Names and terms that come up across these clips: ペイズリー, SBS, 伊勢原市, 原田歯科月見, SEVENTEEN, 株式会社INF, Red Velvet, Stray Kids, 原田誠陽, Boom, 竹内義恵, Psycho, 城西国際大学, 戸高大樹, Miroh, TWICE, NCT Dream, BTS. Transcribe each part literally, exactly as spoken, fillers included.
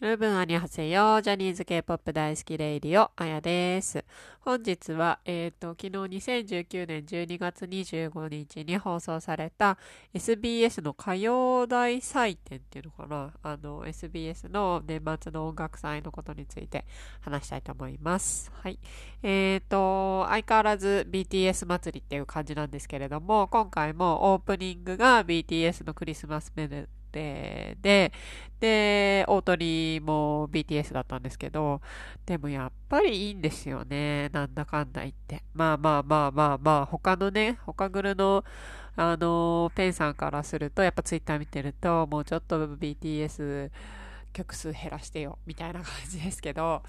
ルーブンアニハセヨ、ジャニーズ K-ポップ 大好きレイディオ、あやです。本日は、えっと、昨日にせんじゅうきゅうねんじゅうにがつにじゅうごにちに放送された エスビーエス の歌謡大祭典っていうのかな、あの、エスビーエス の年末の音楽祭のことについて話したいと思います。はい。えっと、相変わらず ビーティーエス 祭りっていう感じなんですけれども、今回もオープニングが ビーティーエス のクリスマスメドレーで、で、で、大鳥も ビーティーエス だったんですけど、でもやっぱりいいんですよね。なんだかんだ言って。まあまあまあまあまあ、他のね、他グルの、あの、ペンさんからすると、やっぱツイッター見てると、もうちょっと ビーティーエス 曲数減らしてよ、みたいな感じですけど、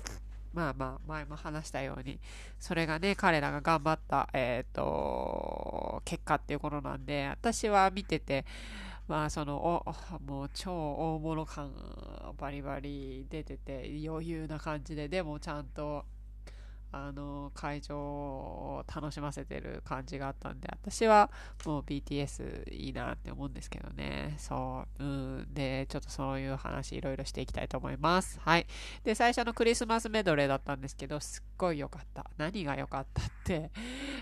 まあまあ、前も話したように、それがね、彼らが頑張った、えっと、結果っていうことなんで、私は見てて、まあそのおもう超大物感バリバリ出てて余裕な感じで、でもちゃんとあの会場を楽しませてる感じがあったんで、私はもう ビーティーエス いいなって思うんですけどね。そう、うん、でちょっとそういう話いろいろしていきたいと思います。はい。で最初のクリスマスメドレーだったんですけど、すっごい良かった。何が良かったって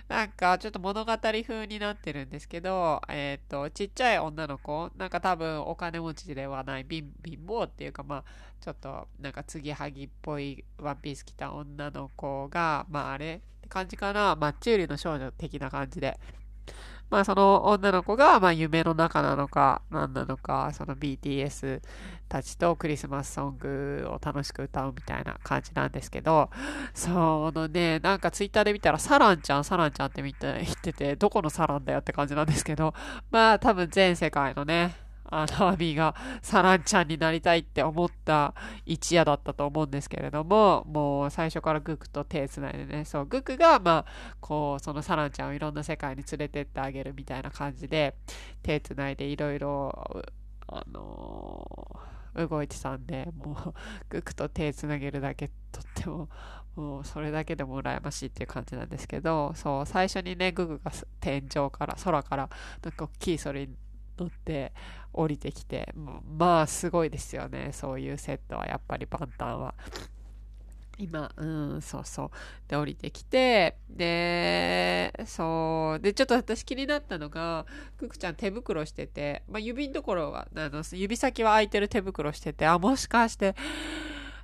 なんかちょっと物語風になってるんですけど、えっとちっちゃい女の子、なんか多分お金持ちではない、貧乏っていうか、まあちょっとなんか継ぎはぎっぽいワンピース着た女の子がまああれって感じかな、マッチ売りの少女的な感じで、まあその女の子がまあ夢の中なのか何なのか、その ビーティーエス たちとクリスマスソングを楽しく歌うみたいな感じなんですけど、そのね、なんかツイッターで見たらサランちゃんサランちゃんって言ってて、どこのサランだよって感じなんですけど、まあ多分全世界のねあのアミがサランちゃんになりたいって思った一夜だったと思うんですけれども、もう最初からグクと手つないでね、そうグクがまあこうそのサランちゃんをいろんな世界に連れてってあげるみたいな感じで手つないでいろいろあのー、動いてたんで、もうグクと手つなげるだけとってももうそれだけでも羨ましいっていう感じなんですけど、そう最初にねグクが天井から空からなんか大きいそれに乗って降りてきて、まあすごいですよね。そういうセットはやっぱりパンタンは今、うん、そうそうで降りてきて、でそうでちょっと私気になったのが、ククちゃん手袋してて、まあ、指のところはあの指先は空いてる手袋してて、あもしかして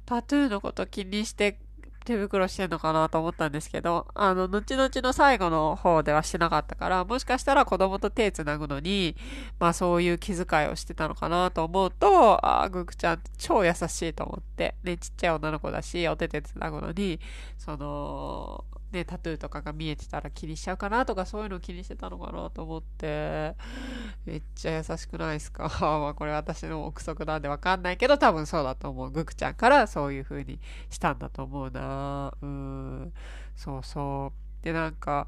タトゥーのこと気にして手袋してんのかなと思ったんですけど、あの後々の最後の方ではしてなかったから、もしかしたら子供と手つなぐのにまあそういう気遣いをしてたのかなと思うと、あグクちゃん超優しいと思ってね、ちっちゃい女の子だしお手手つなぐのにそのねタトゥーとかが見えてたら気にしちゃうかなとか、そういうの気にしてたのかなと思って、めっちゃ優しくないですかまあこれ私の憶測なんでわかんないけど、多分そうだと思う。グクちゃんからそういう風にしたんだと思うな。うん、そうそうで、なんか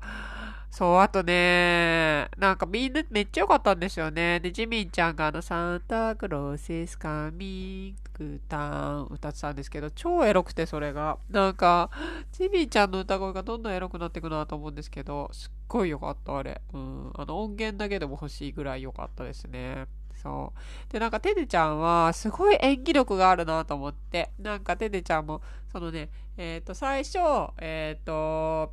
そうあとね、なんかみんなめっちゃ良かったんですよね。でジミンちゃんがあのサンタクロースイスカミングタン歌ってたんですけど、超エロくて、それがなんかジミンちゃんの歌声がどんどんエロくなっていくなと思うんですけど、すっごい良かったあれ、うん、あの音源だけでも欲しいぐらい良かったですね。そうでなんかテテちゃんはすごい演技力があるなと思って、なんかテテちゃんもそのねえっ、ー、と最初えっ、ー、と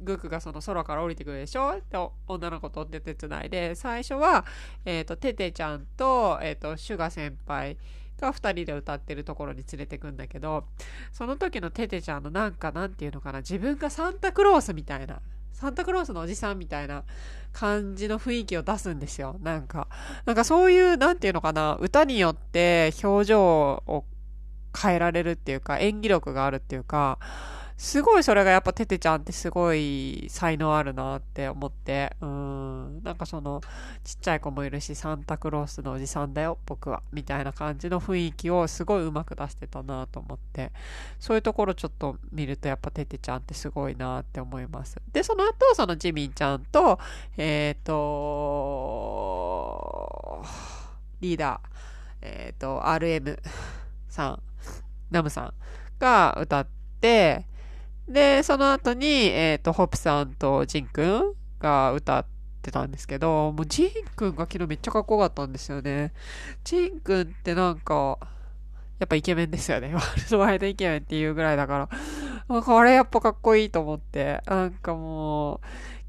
グクがその空から降りてくるでしょって女の子と手つないで、最初はえっ、ー、とテテちゃんとえっ、ー、とシュガ先輩がふたりで歌ってるところに連れてくんだけど、その時のテテちゃんのなんかなんていうのかな、自分がサンタクロースみたいな、サンタクロースのおじさんみたいな感じの雰囲気を出すんですよ。なんか、なんかそういう、なんていうのかな、歌によって表情を変えられるっていうか、演技力があるっていうか、すごいそれがやっぱテテちゃんってすごい才能あるなって思って、うーん、なんかそのちっちゃい子もいるし、サンタクロースのおじさんだよ僕はみたいな感じの雰囲気をすごいうまく出してたなと思って、そういうところちょっと見るとやっぱテテちゃんってすごいなって思います。でその後そのジミンちゃんとえっとリーダーえっと アールエム さんナムさんが歌って。で、その後に、えっと、ホップさんとジンくんが歌ってたんですけど、もうジンくんが昨日めっちゃかっこよかったんですよね。ジンくんってなんか、やっぱイケメンですよね。ワールドワイドイケメンっていうぐらいだから、これやっぱかっこいいと思って、なんかもう、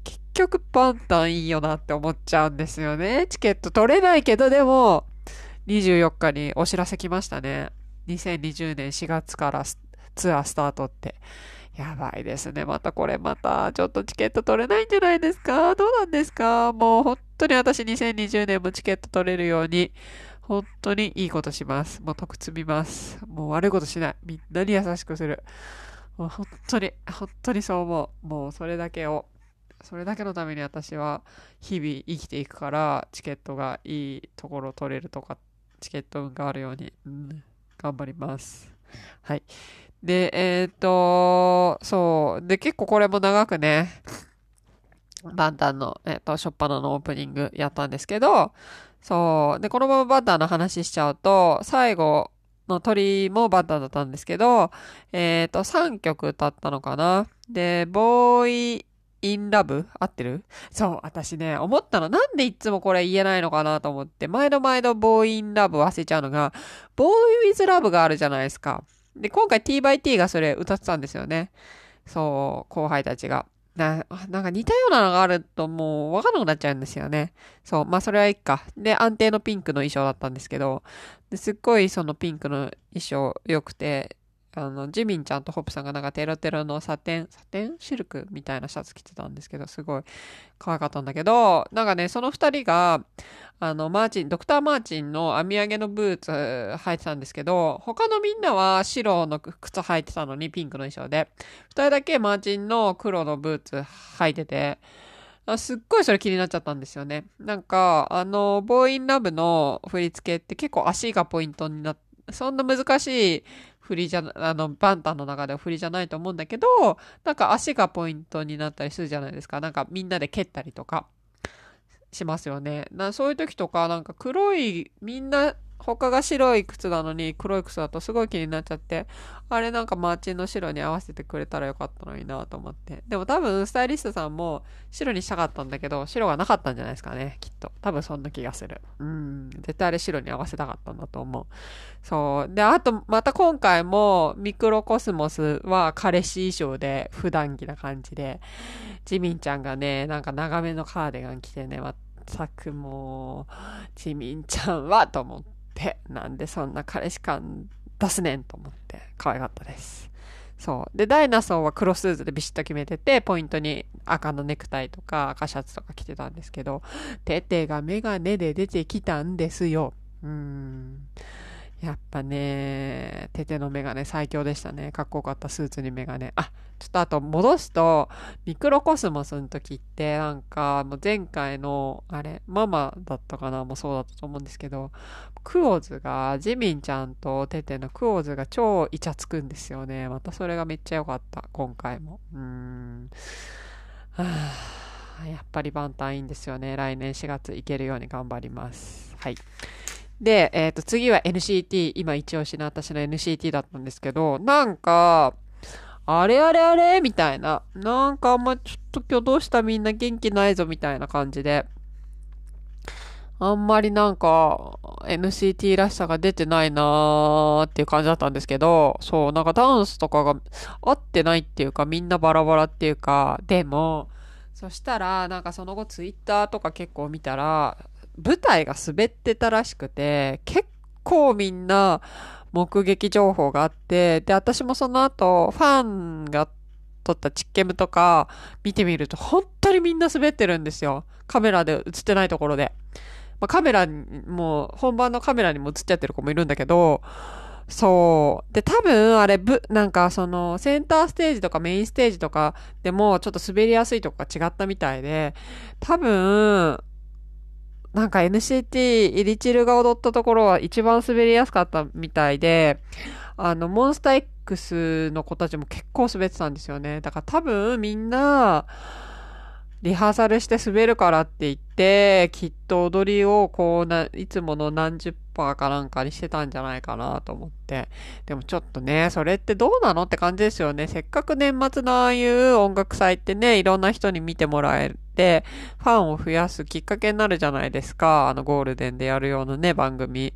結局パンタンいいよなって思っちゃうんですよね。チケット取れないけど、でも、にじゅうよっかにお知らせ来ましたね。にせんにじゅうねんしがつからツアースタートって。やばいですね。またこれまた、ちょっとチケット取れないんじゃないですか？どうなんですか？もう本当に私にせんにじゅうねんもチケット取れるように、本当にいいことします。もう得積みます。もう悪いことしない。みんなに優しくする。もう本当に、本当にそう思う。もうそれだけを、それだけのために私は日々生きていくから、チケットがいいところ取れるとか、チケット運があるように、うん、頑張ります。はい。で、えっ、ー、と、そう。で、結構これも長くね、バンタンの、えっ、ー、と、しょっぱなのオープニングやったんですけど、そう。で、このままバンタンの話しちゃうと、最後の鳥もバンタンだったんですけど、えっ、ー、と、さんきょく歌ったのかな。で、ボーイ・イン・ラブ合ってる？そう、私ね、思ったの。なんでいつもこれ言えないのかなと思って、毎度毎度ボーイ・イン・ラブ忘れちゃうのが、ボーイ・ウィズ・ラブがあるじゃないですか。で、今回 ティーバイティー がそれ歌ってたんですよね。そう、後輩たちが。な, なんか似たようなのがあるともう分かんなくなっちゃうんですよね。そう、まあそれはいいか。で、安定のピンクの衣装だったんですけど、ですっごいそのピンクの衣装良くて、あの、ジミンちゃんとホップさんがなんかテロテロのサテン、サテンシルクみたいなシャツ着てたんですけど、すごい可愛かったんだけど、なんかね、その二人が、あの、マーチン、ドクターマーチンの編み上げのブーツ履いてたんですけど、他のみんなは白の靴履いてたのにピンクの衣装で、二人だけマーチンの黒のブーツ履いてて、すっごいそれ気になっちゃったんですよね。なんか、あの、ボーインラブの振り付けって結構足がポイントになって、そんな難しい振りじゃ、あの、バンタンの中では振りじゃないと思うんだけど、なんか足がポイントになったりするじゃないですか。なんかみんなで蹴ったりとかしますよね。な、そういう時とか、なんか黒い、みんな、他が白い靴なのに黒い靴だとすごい気になっちゃって、あれなんかマーチンの白に合わせてくれたらよかったのになと思って。でも多分スタイリストさんも白にしたかったんだけど、白がなかったんじゃないですかね、きっと。多分そんな気がする。うん。絶対あれ白に合わせたかったんだと思う。そう。で、あとまた今回もミクロコスモスは彼氏衣装で普段着な感じで、ジミンちゃんがね、なんか長めのカーディガン着てね、全くもう、ジミンちゃんはと思って。なんでそんな彼氏感出すねんと思って可愛かったです。そうで、ダイナソーは黒スーツでビシッと決めてて、ポイントに赤のネクタイとか赤シャツとか着てたんですけど、テテがメガネで出てきたんですよ。うーん、やっぱね、テテのメガネ最強でしたね。かっこよかった、スーツにメガネ。あ、ちょっとあと戻すと、ミクロコスモスの時ってなんか、もう前回の、あれ、ママだったかな、もうそうだったと思うんですけど、クオーズが、ジミンちゃんとテテのクオーズが超イチャつくんですよね。またそれがめっちゃ良かった、今回も。うーん。はぁ、やっぱりバンタンいいんですよね。来年しがつ行けるように頑張ります。はい。で、えっと、次は エヌシーティー。今一押しの私の エヌシーティー だったんですけど、なんか、あれあれあれみたいな。なんかあんまちょっと今日どうした、みんな元気ないぞみたいな感じで。あんまりなんか エヌシーティー らしさが出てないなーっていう感じだったんですけど、そう、なんかダンスとかが合ってないっていうか、みんなバラバラっていうか、でも、そしたらなんかその後ツイッターとか結構見たら、舞台が滑ってたらしくて、結構みんな目撃情報があって、で、私もその後、ファンが撮ったチッケムとか見てみると、本当にみんな滑ってるんですよ。カメラで映ってないところで。まあ、カメラに、もう本番のカメラにも映っちゃってる子もいるんだけど、そう。で、多分、あれ、ぶ、なんか、その、センターステージとかメインステージとかでも、ちょっと滑りやすいとこが違ったみたいで、多分、なんか エヌシーティー、イリチルが踊ったところは一番滑りやすかったみたいで、あの、モンスター X の子たちも結構滑ってたんですよね。だから多分みんな、リハーサルして滑るからって言って、きっと踊りをこうな、いつもの何十パーかなんかにしてたんじゃないかなと思って。でもちょっとね、それってどうなのって感じですよね。せっかく年末のああいう音楽祭ってね、いろんな人に見てもらえて、ファンを増やすきっかけになるじゃないですか。あのゴールデンでやるようなね、番組。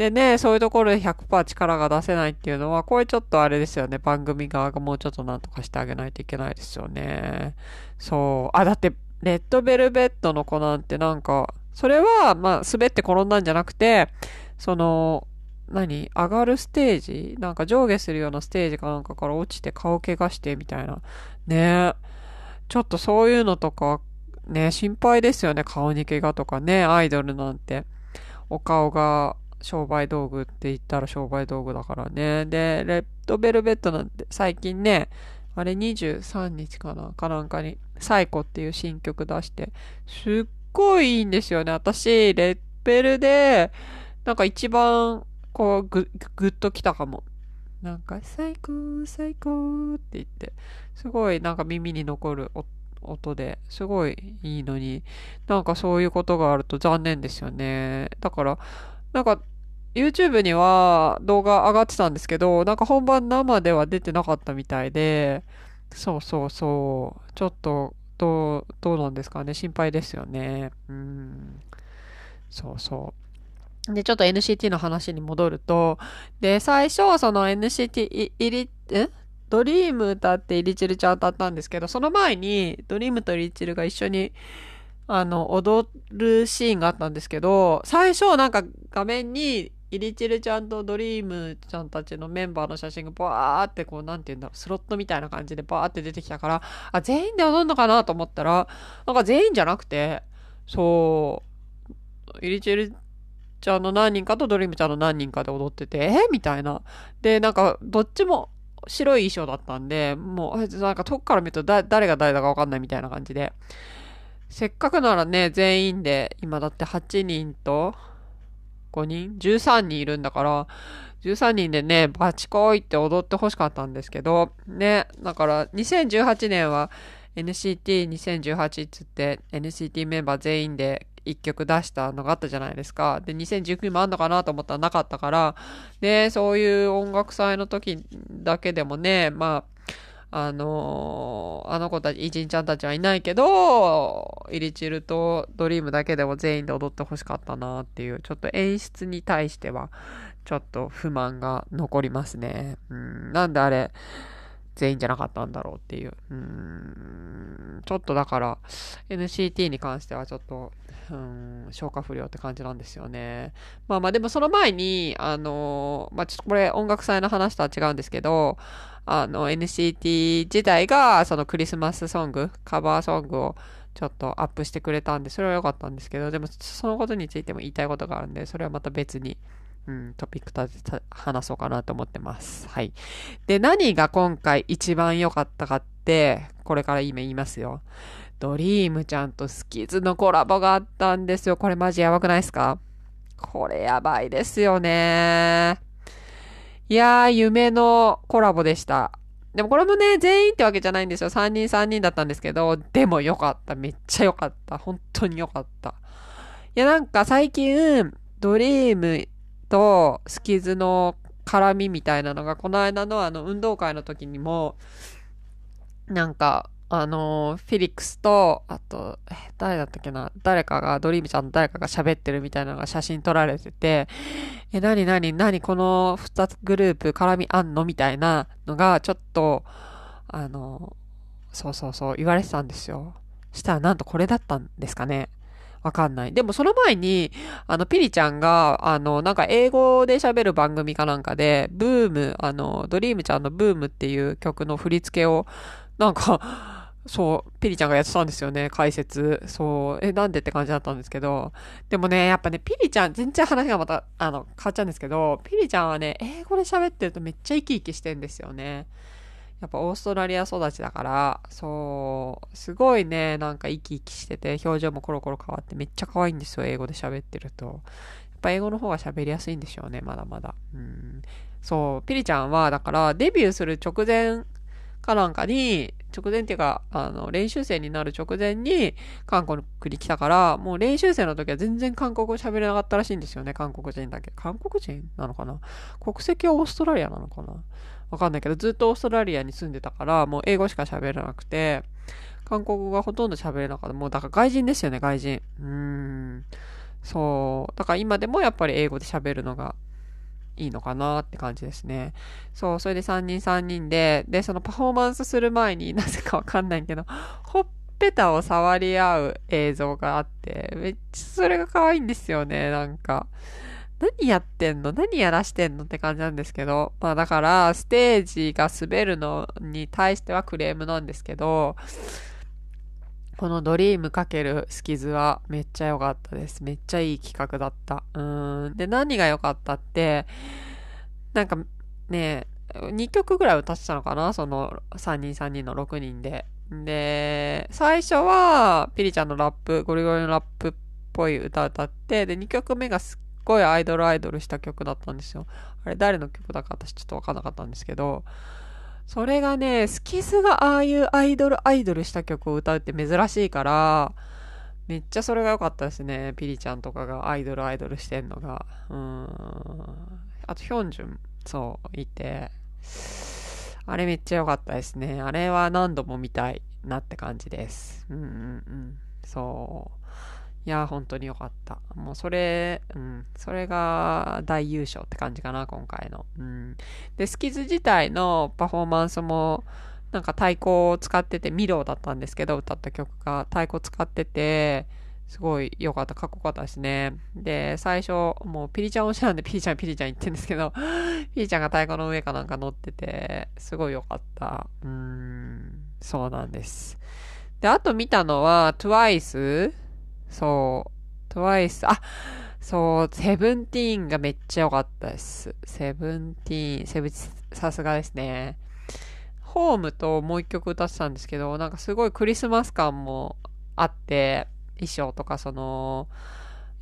でね、そういうところで ひゃくパーセント 力が出せないっていうのは、これちょっとあれですよね。番組側がもうちょっとなんとかしてあげないといけないですよね。そう。あ、だって、レッドベルベットの子なんてなんか、それは、まあ、滑って転んだんじゃなくて、その、何上がるステージなんか上下するようなステージかなんかから落ちて顔怪我してみたいな。ねえ。ちょっとそういうのとか、ね、心配ですよね。顔に怪我とかね、アイドルなんて。お顔が商売道具って言ったら商売道具だからね。で、レッドベルベットなんて最近ね、あれにじゅうさんにちかなかなんかに、サイコっていう新曲出して、すっごいいいんですよね。私、レッベルで、なんか一番、こう、ぐ、ぐっときたかも。なんか、最高、最高って言って、すごいなんか耳に残る音で、すごいいいのに、なんかそういうことがあると残念ですよね。だから、なんか、YouTube には動画上がってたんですけど、なんか本番生では出てなかったみたいで、そうそうそう、ちょっと、どう、どうなんですかね、心配ですよね。うん。そうそう。で、ちょっと エヌシーティー の話に戻ると、で、最初、その エヌシーティー、いり、えドリーム歌ってイリチルちゃん歌ったんですけど、その前に、ドリームとイリチルが一緒に、あの、踊るシーンがあったんですけど、最初、なんか画面に、イリチルちゃんとドリームちゃんたちのメンバーの写真がバーってこう、なんていうんだろう、スロットみたいな感じでバーって出てきたから、あ、全員で踊るのかなと思ったら、なんか全員じゃなくて、そう、イリチル、ちゃんの何人かとドリームちゃんの何人かで踊ってて、えみたいな。で、なんか、どっちも白い衣装だったんで、もう、なんか遠くから見るとだ誰が誰だかわかんないみたいな感じで。せっかくならね、全員で、今だってはちにんとごにん ?じゅうさんにんいるんだから、じゅうさんにんでね、バチコイって踊ってほしかったんですけど、ね、だからにせんじゅうはちねんは エヌシーティーにせんじゅうはち っつって エヌシーティー メンバー全員で一曲出したのがあったじゃないですか。で、にせんじゅうきゅうねんもあんのかなと思ったらなかったから、ね、そういう音楽祭の時だけでもね、まあ、あのー、あの子たち、イジンちゃんたちはいないけど、イリチルとドリームだけでも全員で踊ってほしかったなっていう、ちょっと演出に対しては、ちょっと不満が残りますね。うん、なんであれ、全員じゃなかったんだろうっていう。うーん、ちょっとだから、エヌシーティー に関してはちょっと、うん、消化不良って感じなんですよね。まあまあ、でもその前に、あの、まあちょっとこれ音楽祭の話とは違うんですけど、あの、エヌシーティー 自体がそのクリスマスソング、カバーソングをちょっとアップしてくれたんで、それは良かったんですけど、でもそのことについても言いたいことがあるんで、それはまた別に。うん、トピック立て話そうかなと思ってます。はい。で、何が今回一番良かったかって、これから今言いますよ。ドリームちゃんとスキズのコラボがあったんですよ。これマジやばくないですか？これやばいですよね。いやー、夢のコラボでした。でもこれもね、全員ってわけじゃないんですよ。さんにんさんにんだったんですけど、でも良かった。めっちゃ良かった。本当に良かった。いや、なんか最近、ドリーム、とスキズの絡みみたいなのがこの間のあの運動会の時にもなんかあのフィリックスとあと誰だったっけな誰かがドリームちゃんの誰かが喋ってるみたいなのが写真撮られててえ何何何このふたつグループ絡みあんのみたいなのがちょっとあのそうそうそう言われてたんですよ。したらなんとこれだったんですかね。わかんない。でもその前に、あの、ピリちゃんが、あの、なんか英語で喋る番組かなんかで、ブーム、あの、ドリームちゃんのブームっていう曲の振り付けを、なんか、そう、ピリちゃんがやってたんですよね、解説。そう、え、なんでって感じだったんですけど。でもね、やっぱね、ピリちゃん、全然話がまた、あの、変わっちゃうんですけど、ピリちゃんはね、英語で喋ってるとめっちゃ生き生きしてんですよね。やっぱオーストラリア育ちだから、そう、すごいね、なんか生き生きしてて、表情もコロコロ変わってめっちゃ可愛いんですよ、英語で喋ってると。やっぱ英語の方が喋りやすいんでしょうね、まだまだ。うん。そう、ピリちゃんは、だから、デビューする直前かなんかに、直前っていうか、あの、練習生になる直前に、韓国に来たから、もう練習生の時は全然韓国語喋れなかったらしいんですよね、韓国人だけ。韓国人なのかな？国籍はオーストラリアなのかな？わかんないけど、ずっとオーストラリアに住んでたから、もう英語しか喋れなくて、韓国語がほとんど喋れなかった。もうだから外人ですよね、外人。うーん。そう。だから今でもやっぱり英語で喋るのが、いいのかなって感じですね。そう、それでさんにんさんにんで、で、そのパフォーマンスする前になぜかわかんないけど、ほっぺたを触り合う映像があって、めっちゃそれが可愛いんですよね、なんか。何やってんの？何やらしてんの？って感じなんですけど。まあだから、ステージが滑るのに対してはクレームなんですけど、このドリーム×スキズはめっちゃ良かったです。めっちゃいい企画だった。うーん。で、何が良かったって、なんかね、にきょくぐらい歌ってたのかな？そのさんにんさんにんのろくにんで。で、最初は、ピリちゃんのラップ、ゴリゴリのラップっぽい歌歌って、で、にきょくめがスキズ。すっごいアイドルアイドルした曲だったんですよ。あれ誰の曲だか私ちょっと分かんなかったんですけど、それがね、スキズがああいうアイドルアイドルした曲を歌うって珍しいから、めっちゃそれが良かったですね。ピリちゃんとかがアイドルアイドルしてんのが、うーん、あとヒョンジュン、そういて、あれめっちゃ良かったですね。あれは何度も見たいなって感じです。うんうんうんそういやー本当に良かった。もうそれ、うん、それが大優勝って感じかな、今回の。うん、で、スキズ自体のパフォーマンスも、なんか太鼓を使ってて、ミロだったんですけど、歌った曲が、太鼓使ってて、すごい良かった、かっこよかったですね。で、最初、もうピリちゃん推しなんで、ピリちゃん、ピリちゃん言ってるんですけど、ピリちゃんが太鼓の上かなんか乗ってて、すごい良かった。うん、そうなんです。で、あと見たのは、トゥワイス、そう、トワイス、あ、そう、セブンティーンがめっちゃ良かったです。セブンティーン、セブン、さすがですね。ホームともう一曲歌ってたんですけど、なんかすごいクリスマス感もあって、衣装とかその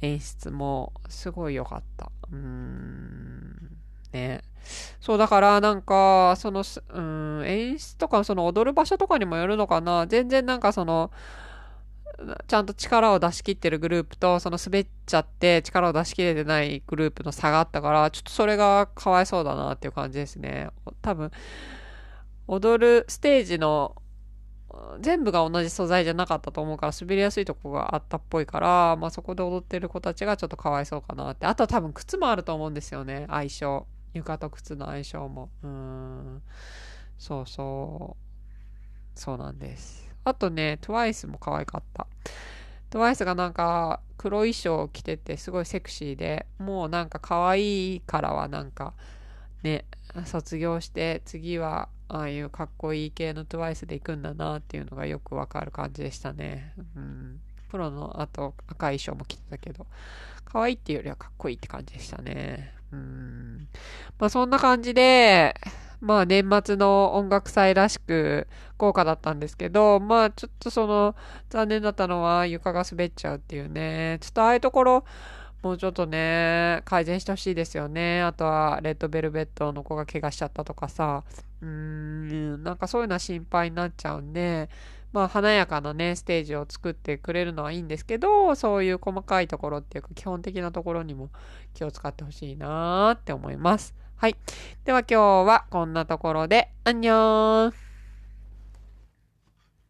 演出もすごい良かった。うーん。ね。そう、だからなんか、その、うん、演出とかその踊る場所とかにもよるのかな。全然なんかその、ちゃんと力を出し切ってるグループと、その滑っちゃって力を出し切れてないグループの差があったから、ちょっとそれがかわいそうだなっていう感じですね。多分、踊るステージの全部が同じ素材じゃなかったと思うから、滑りやすいとこがあったっぽいから、まあそこで踊ってる子たちがちょっとかわいそうかなって。あと多分靴もあると思うんですよね、相性。床と靴の相性も。うーん。そうそう。そうなんです。あとね、トゥワイスも可愛かった。トゥワイスがなんか黒衣装を着ててすごいセクシーで、もうなんか可愛いからはなんかね、卒業して次はああいうかっこいい系のトゥワイスで行くんだなっていうのがよくわかる感じでしたね。うん、プロのあと赤い衣装も着てたけど、可愛いっていうよりはかっこいいって感じでしたね。うん、まあそんな感じで、まあ年末の音楽祭らしく豪華だったんですけど、まあちょっとその残念だったのは床が滑っちゃうっていうね。ちょっとああいうところもうちょっとね改善してほしいですよね。あとはレッドベルベットの子が怪我しちゃったとかさ、うーん、なんかそういうのは心配になっちゃうんで、まあ華やかなねステージを作ってくれるのはいいんですけど、そういう細かいところっていうか基本的なところにも気を使ってほしいなーって思います。はい。では今日はこんなところで、アンニョーン。